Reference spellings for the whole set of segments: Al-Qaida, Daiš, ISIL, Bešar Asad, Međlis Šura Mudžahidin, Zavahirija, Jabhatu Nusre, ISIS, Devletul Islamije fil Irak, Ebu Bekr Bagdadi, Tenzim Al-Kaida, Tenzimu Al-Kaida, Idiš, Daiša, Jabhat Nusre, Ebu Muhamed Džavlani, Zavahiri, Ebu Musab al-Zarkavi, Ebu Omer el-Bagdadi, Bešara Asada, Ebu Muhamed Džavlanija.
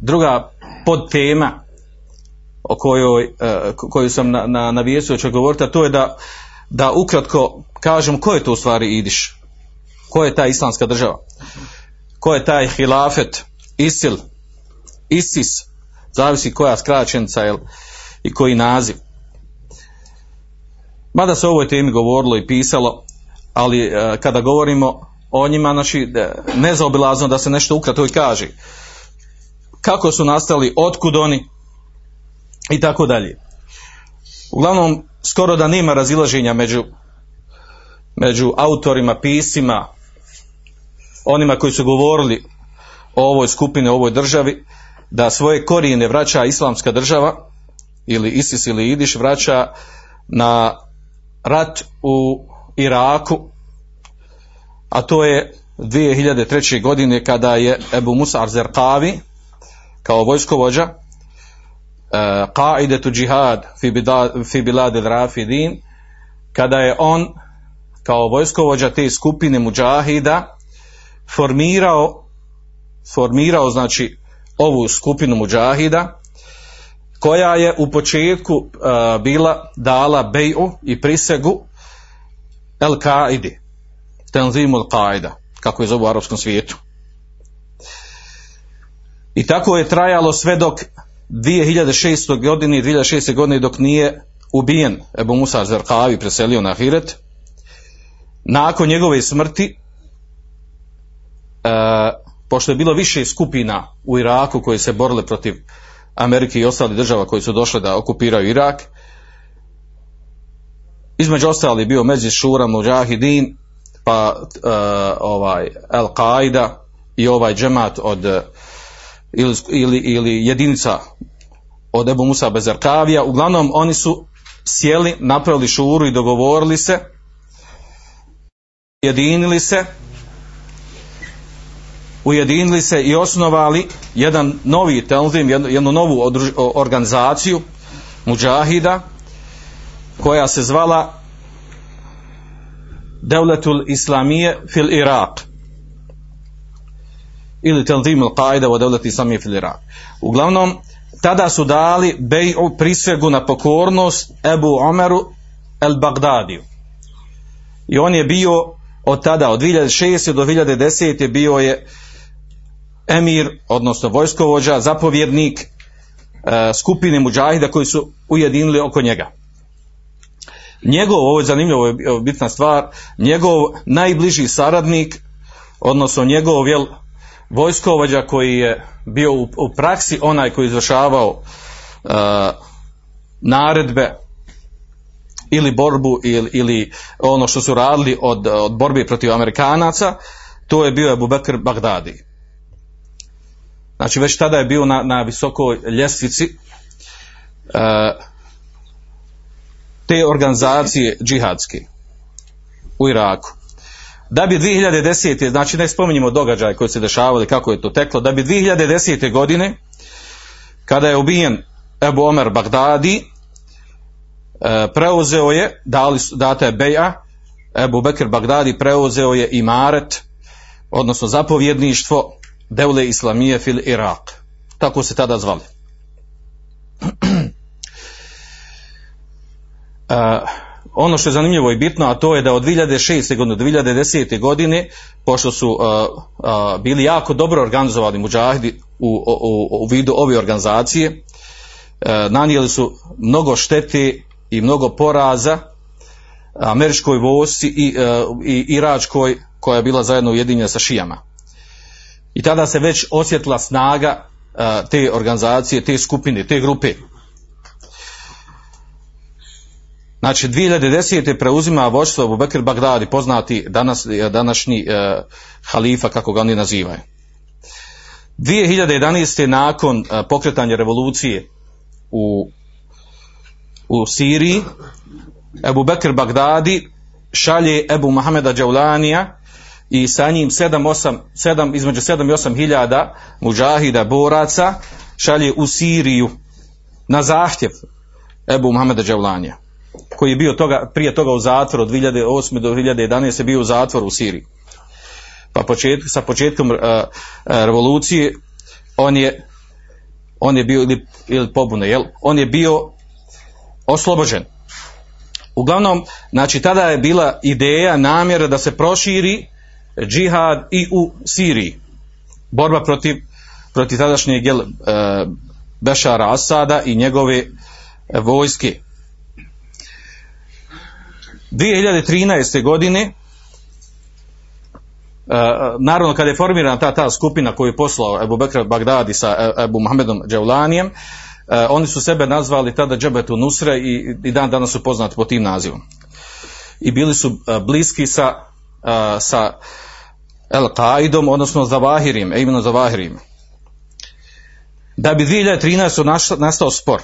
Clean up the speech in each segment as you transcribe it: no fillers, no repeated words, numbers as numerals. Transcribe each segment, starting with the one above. Druga podtema o koju sam navijestio ću govoriti, a to je da ukratko kažem ko je to u stvari Idiš, ko je ta islamska država, ko je taj hilafet, ISIL, ISIS, zavisi koja skraćenica i koji naziv. Mada se o ovoj temi govorilo i pisalo, ali kada govorimo o njima, znači nezaobilazno da se nešto ukratko i kaže. Kako su nastali, otkud oni i tako dalje. Uglavnom, skoro da nema razilaženja među autorima, pisima, onima koji su govorili o ovoj skupini, o ovoj državi, da svoje korijene vraća islamska država ili ISIS ili Idiš vraća na rat u Iraku, a to je 2003. godine kada je Ebu Musab al-Zarkavi kao vojskovođa Qaidetu džihad fi biladil rafidin, kada je on kao vojskovođa te skupine muđahida formirao znači ovu skupinu muđahida koja je u početku bila dala beju i prisegu El-Kaidi, Tenzimu Al-Kaida, kako je zovu u arapskom svijetu. I tako je trajalo sve dok 2006. godine dok nije ubijen Ebu Musab al-Zarkavi, preselio na Ahiret. Nakon njegove smrti, pošto je bilo više skupina u Iraku koje se borile protiv Amerike i ostalih država koji su došle da okupiraju Irak, između ostali bio Međlis Šura Mudžahidin, pa Al-Qaida i ovaj džemat od ili jedinica od Ebu Musaba al-Zarkavija. Uglavnom oni su sjeli, napravili šuru i dogovorili se, ujedinili se i osnovali jedan novi Tenzim, jednu novu organizaciju muđahida koja se zvala Devletul Islamije fil Irak ili Tenzim al-Kaida u Devletul Islamije fil Irak. Uglavnom, tada su dali beju, prisegu na pokornost Ebu Omeru el-Bagdadiju. I on je bio od tada, od 2006. do 2010. bio je emir, odnosno vojskovođa, zapovjednik skupine muđahida koji su ujedinili oko njega. Njegov, ovo je zanimljivo, je bitna stvar, njegov najbliži saradnik, odnosno njegov vojskovođa koji je bio u praksi onaj koji izvršavao naredbe ili borbu ili ono što su radili od borbe protiv Amerikanaca, to je bio Ebu Bekr Bagdadi. Znači već tada je bio na visokoj ljestvici te organizacije džihadske u Iraku. Da bi 2010. znači ne spominjemo događaje koji se dešavali, kako je to teklo, da bi 2010. godine kada je ubijen Ebu Omer Bagdadi, preuzeo je, data je beja, Ebu Bekr Bagdadi preuzeo je imaret, odnosno zapovjedništvo Devle Islamije fil Irak, tako se tada zvali. Ono što je zanimljivo i bitno, a to je da od 2006. godine do 2010. godine, pošto su bili jako dobro organizovani muđahidi u vidu ove organizacije, nanijeli su mnogo štete i mnogo poraza američkoj vojsci i iračkoj koja je bila zajedno ujedinjena sa šijama. I tada se već osjetila snaga te organizacije, te skupine, te grupe. Znači 2010. preuzima vođstvo Ebu Bekr Bagdadi, poznati današnji halifa kako ga oni nazivaju. 2011. nakon pokretanja revolucije u Siriji, Ebu Bekr Bagdadi šalje Ebu Muhameda Džavlanija i sa njim između 7 i 8 hiljada muđahida boraca šalje u Siriju na zahtjev Ebu Muhameda Džavlanija, koji je bio prije toga u zatvoru, od 2008. do 2011. je bio u zatvoru u Siriji. Pa sa početkom revolucije on je bio ili pobune, jel? On je bio oslobođen. Uglavnom, znači tada je bila ideja, namjera da se proširi džihad i u Siriji. Borba protiv tadašnjeg Bešara Asada i njegove vojske. 2013. godine, naravno kada je formirana ta skupina koju je poslao Ebu Bekr Bagdadi sa Ebu Muhamedom Džavlanijem, oni su sebe nazvali tada Jabhatu Nusre i dan danas su poznati pod tim nazivom. I bili su bliski sa Al-Kaidom, odnosno Zavahirijom, Ejmenom Zavahirijem. Da bi 2013. nastao spor.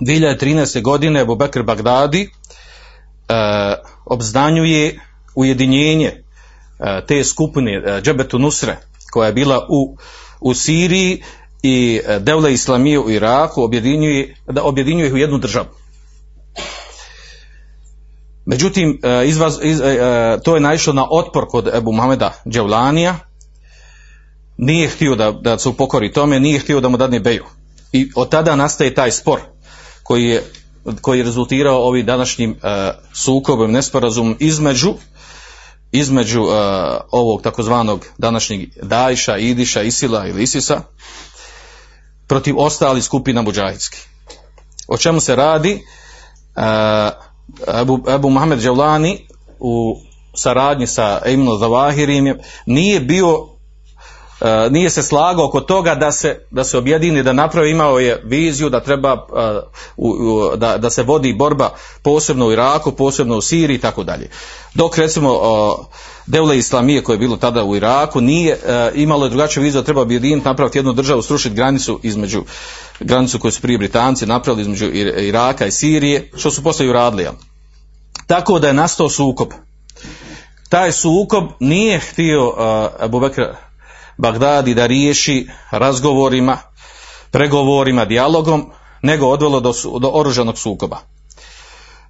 2013. godine Ebu Bekr Bagdadi obznanjuje ujedinjenje te skupine Džabatu Nusre koja je bila u Siriji i Devletul Islamije u Iraku, objedinjuje ih u jednu državu. Međutim, to je naišlo na otpor kod Ebu Muhameda Džavlanija. Nije htio da se upokori tome, nije htio da mu dadne beju. I od tada nastaje taj spor koji je rezultirao ovim današnjim sukobom, nesporazumom između ovog takozvanog današnjeg Daiša, Idiša, ISIL-a ili ISIS-a protiv ostalih skupina mudžahidskih. O čemu se radi? Ebu Muhamed Džavlani u saradnji sa Ejmenom Zavahirijem nije se slagao oko toga da se objedini, da napravi, imao je viziju da treba da se vodi borba posebno u Iraku, posebno u Siriji i tako dalje. Dok recimo Devletul Islamije koje je bilo tada u Iraku nije imalo drugačiju viziju da treba objediniti, napraviti jednu državu, srušiti granicu koju su prije Britanci napravili između Iraka i Sirije, što su poslije uradili. Tako da je nastao sukob. Taj sukob nije htio Ebu Bekr Bagdadi da riješi razgovorima, pregovorima, dijalogom, nego odvelo do oružanog sukoba.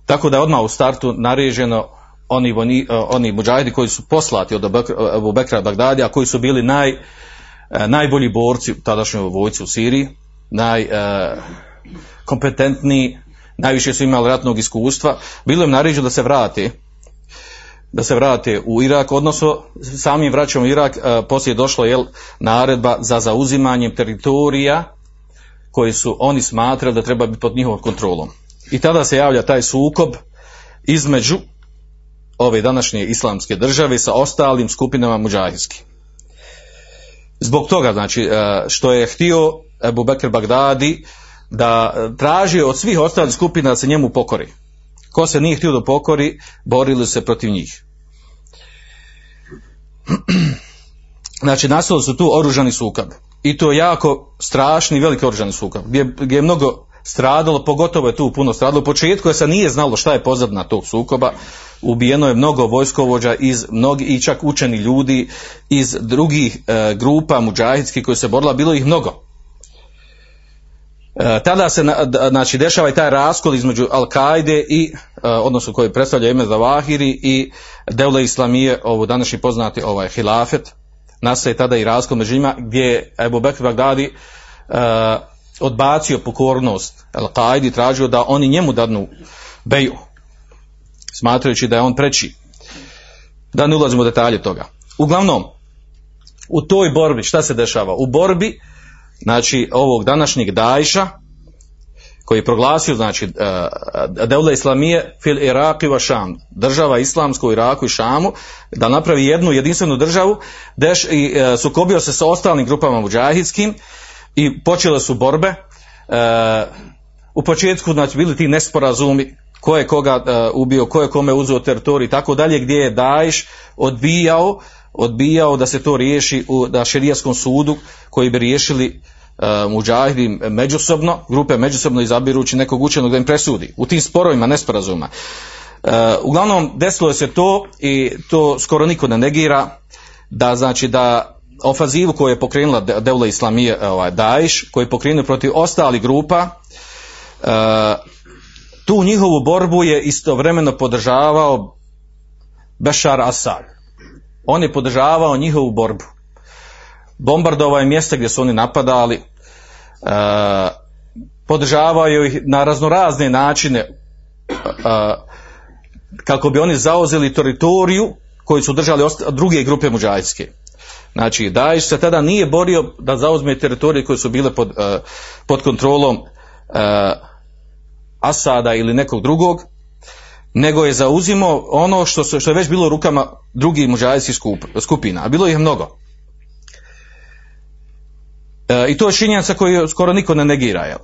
Tako da je odmah u startu naređeno oni mudžahidi koji su poslati od Ebu Bekra Bagdadi, a koji su bili najbolji borci u tadašnjoj vojci u Siriji, najkompetentniji, najviše su imali ratnog iskustva, bilo im naređeno da se vrate u Irak, odnosno samim vraćom u Irak poslije je došla naredba za zauzimanjem teritorija koje su oni smatrali da treba biti pod njihovom kontrolom. I tada se javlja taj sukob između ove današnje islamske države sa ostalim skupinama mudžahidskih. Zbog toga, znači, što je htio Ebu Bekr Bagdadi da traži od svih ostalih skupina da se njemu pokori. Ko se nije htio da pokori, borili se protiv njih. Znači, nastali su tu oružani sukob. I to je jako strašni, veliki oružani sukob, gdje je mnogo stradalo, pogotovo je tu puno stradalo. U početku je se nije znalo šta je pozadina tog sukoba. Ubijeno je mnogo vojskovođa i čak učeni ljudi iz drugih grupa mudžahidskih koji se borila, bilo ih mnogo. Tada se znači dešava i taj raskol između Al-Kaide i odnosno koji predstavlja ime Zavahiri i Devletul Islamije, ovo današnji poznati hilafet, nastaje tada i raskol među njima gdje je Ebu Bekr Bagdadi odbacio pokornost Al-Kaidi, tražio da oni njemu dadnu beju, smatrajući da je on preči. Da ne ulazimo u detalje toga. Uglavnom, u toj borbi šta se dešava? U borbi znači ovog današnjeg Daiša koji je proglasio znači Devletul Islamije fil Irak i Šam, država islamska u Iraku i Šamu, da napravi jednu jedinstvenu državu, i sukobio se sa ostalim grupama mudžahidskim i počele su borbe. U početku znači bili ti nesporazumi ko je koga ubio, ko je kome uzeo teritorij i tako dalje, gdje je Daiš odbijao da se to riješi na šerijaskom sudu koji bi riješili mudžahidi međusobno, grupe međusobno izabirući nekog učenog da im presudi u tim sporovima, nesporazuma. Uglavnom desilo se to i to skoro niko ne negira da znači da ofazivu koju je pokrenula Devletul Islamije Daiš, koji je pokrenuo protiv ostalih grupa tu njihovu borbu je istovremeno podržavao Bešara Asada. On je podržavao njihovu borbu. Bombardovao je mjesta gdje su oni napadali, podržavaju ih na raznorazne načine kako bi oni zauzeli teritoriju koju su držali druge grupe muđahidske. Znači, Daiš se tada nije borio da zauzme teritorije koje su bile pod kontrolom Asada ili nekog drugog, nego je zauzimao ono što je već bilo u rukama drugih muđahidskih skupina, a bilo ih mnogo. I to je činjenica koju skoro niko ne negira. Jel?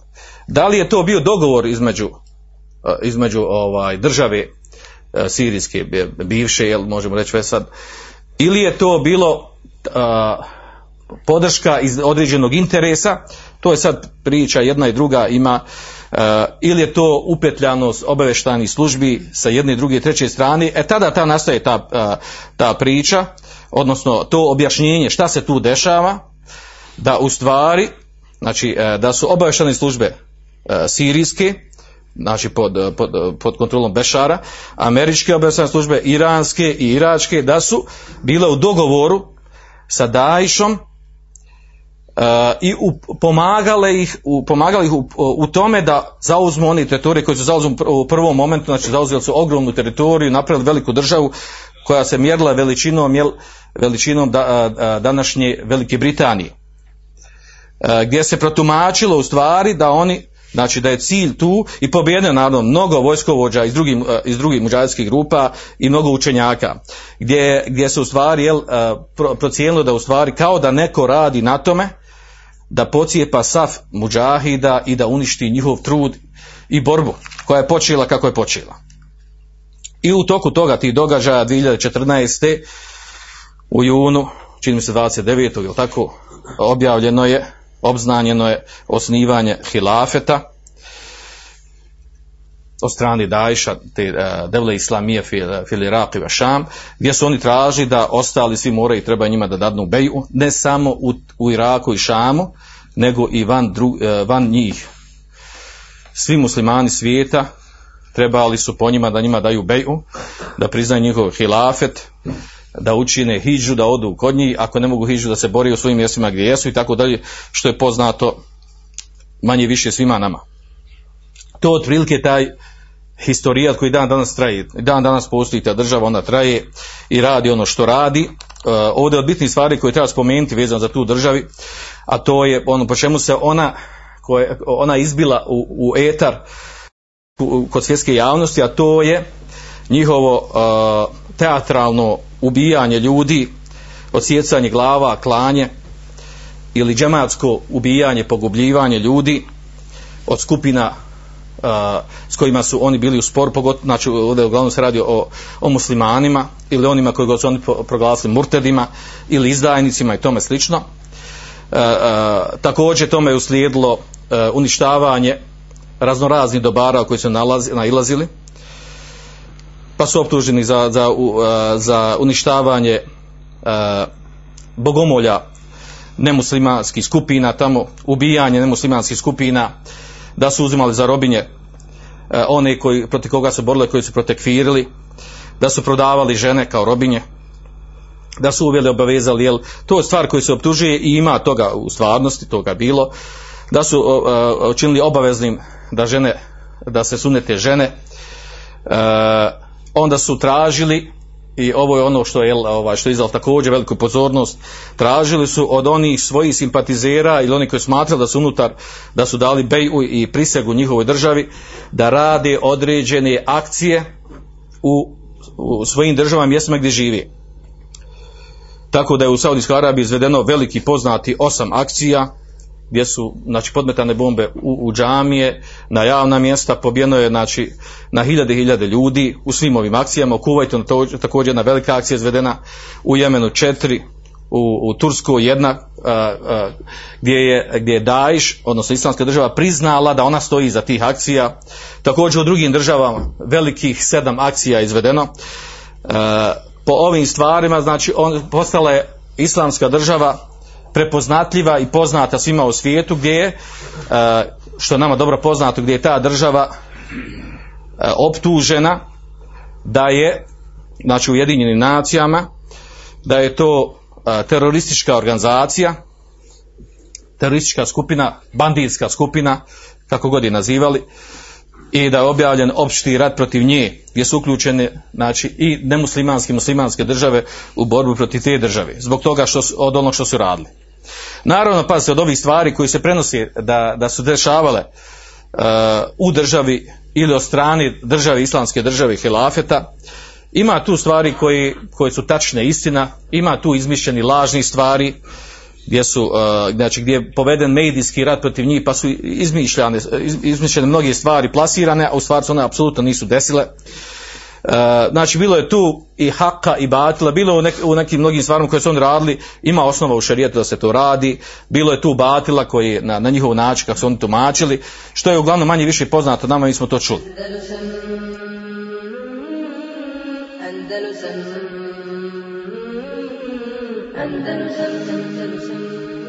Da li je to bio dogovor između države sirijske, bivše, jel, možemo reći već sad, ili je to bilo podrška iz određenog interesa, to je sad priča jedna i druga ima, ili je to upetljanost obavještajnih službi sa jedne, druge i treće strane, tada nastaje ta priča, odnosno to objašnjenje šta se tu dešava, da u stvari, znači, da su obavještajne službe sirijske, znači pod kontrolom Bešara, američke obavještajne službe, iranske i iračke, da su bile u dogovoru sa Daišom i pomagale ih u tome da zauzmu one teritorije koje su zauzmu u prvom momentu, znači zauzeli su ogromnu teritoriju, napravili veliku državu koja se mjerila veličinom današnje Velike Britanije. Gdje se protumačilo u stvari da oni, znači da je cilj tu, i pobjedio naravno mnogo vojskovođa iz drugih muđahidskih grupa i mnogo učenjaka, gdje se u stvari procijenilo da u stvari kao da neko radi na tome da pocijepa saf muđahida i da uništi njihov trud i borbu koja je počela kako je počela. I u toku toga tih događaja 2014. u junu, čini mi se 29. ili tako, obznanjeno je osnivanje hilafeta od strane Daiša, te Devletul Islamije fil Irak i Šam, gdje su oni tražili da ostali svi moraju i treba njima da dadnu beju, ne samo u Iraku i Šamu, nego i van njih. Svi muslimani svijeta trebali su po njima da njima daju beju, da priznaju njihov hilafet, da učine hidžu, da odu kod njih, ako ne mogu hidžu da se bori u svojim mjestima gdje jesu i tako dalje, što je poznato manje više svima nama. To otprilike taj historijat koji dan danas traje, dan danas postoji ta država, ona traje i radi ono što radi. Ovdje od bitnih stvari koje treba spomenuti vezano za tu državi, a to je ono po čemu se ona izbila u etar kod svjetske javnosti, a to je njihovo teatralno ubijanje ljudi, odsjecanje glava, klanje ili džematsko ubijanje, pogubljivanje ljudi od skupina s kojima su oni bili u sporu, pogotovo, znači ovdje uglavnom se radi o muslimanima ili onima koji su oni proglasili murtedima ili izdajnicima i tome slično. Također tome je uslijedilo uništavanje raznoraznih dobara koji su nailazili, pa su optuženi za uništavanje bogomolja nemuslimanskih skupina, tamo ubijanje nemuslimanskih skupina, da su uzimali za robinje one koji, protiv koga su borili, koji su protekfirili, da su prodavali žene kao robinje, da su uveli, obavezali, jel, to je stvar koju se optužuje i ima toga u stvarnosti, toga bilo, da su učinili obaveznim da se sunete žene, onda su tražili, i ovo je ono što je izazvalo također veliku pozornost, tražili su od onih svojih simpatizera ili oni koji smatrali da su dali beju i prisegu njihovoj državi, da rade određene akcije u svojim državama, mjestima gdje živi. Tako da je u Saudijskoj Arabiji izvedeno veliki poznati 8 akcija gdje su, znači, podmetane bombe u džamije, na javna mjesta, pobijeno je, znači, na hiljade i hiljade ljudi u svim ovim akcijama. U Kuvajtu također jedna velika akcija izvedena, u Jemenu 4, u Turskoj 1, gdje je Daiš, odnosno Islamska država, priznala da ona stoji iza tih akcija. Također u drugim državama velikih 7 akcija izvedeno. Po ovim stvarima, znači, postala je Islamska država prepoznatljiva i poznata svima u svijetu, gdje je, što je nama dobro poznato, gdje je ta država optužena da je, znači u Ujedinjenim nacijama, da je to teroristička organizacija, teroristička skupina, banditska skupina, kako god je nazivali, i da je objavljen opšti rat protiv nje, gdje su uključene, znači, i nemuslimanske, muslimanske države u borbu protiv te države, zbog toga što su, od onog što su radili. Naravno, pazite, od ovih stvari koji se prenosi da su dešavale u državi ili od strane države, islamske države, hilafeta, ima tu stvari koje su tačne, istina, ima tu izmišljeni lažnih stvari, gdje su, znači gdje je poveden medijski rat protiv njih, pa su izmišljene mnoge stvari, plasirane, a u stvari se one apsolutno nisu desile. Znači bilo je tu i haka i batila, bilo je u nekim mnogim stvarima koje su oni radili, ima osnova u šerijetu da se to radi, bilo je tu batila koji je na njihov način kako su oni tumačili, što je uglavnom manje više poznato nama, mi smo to čuli. Andalusam.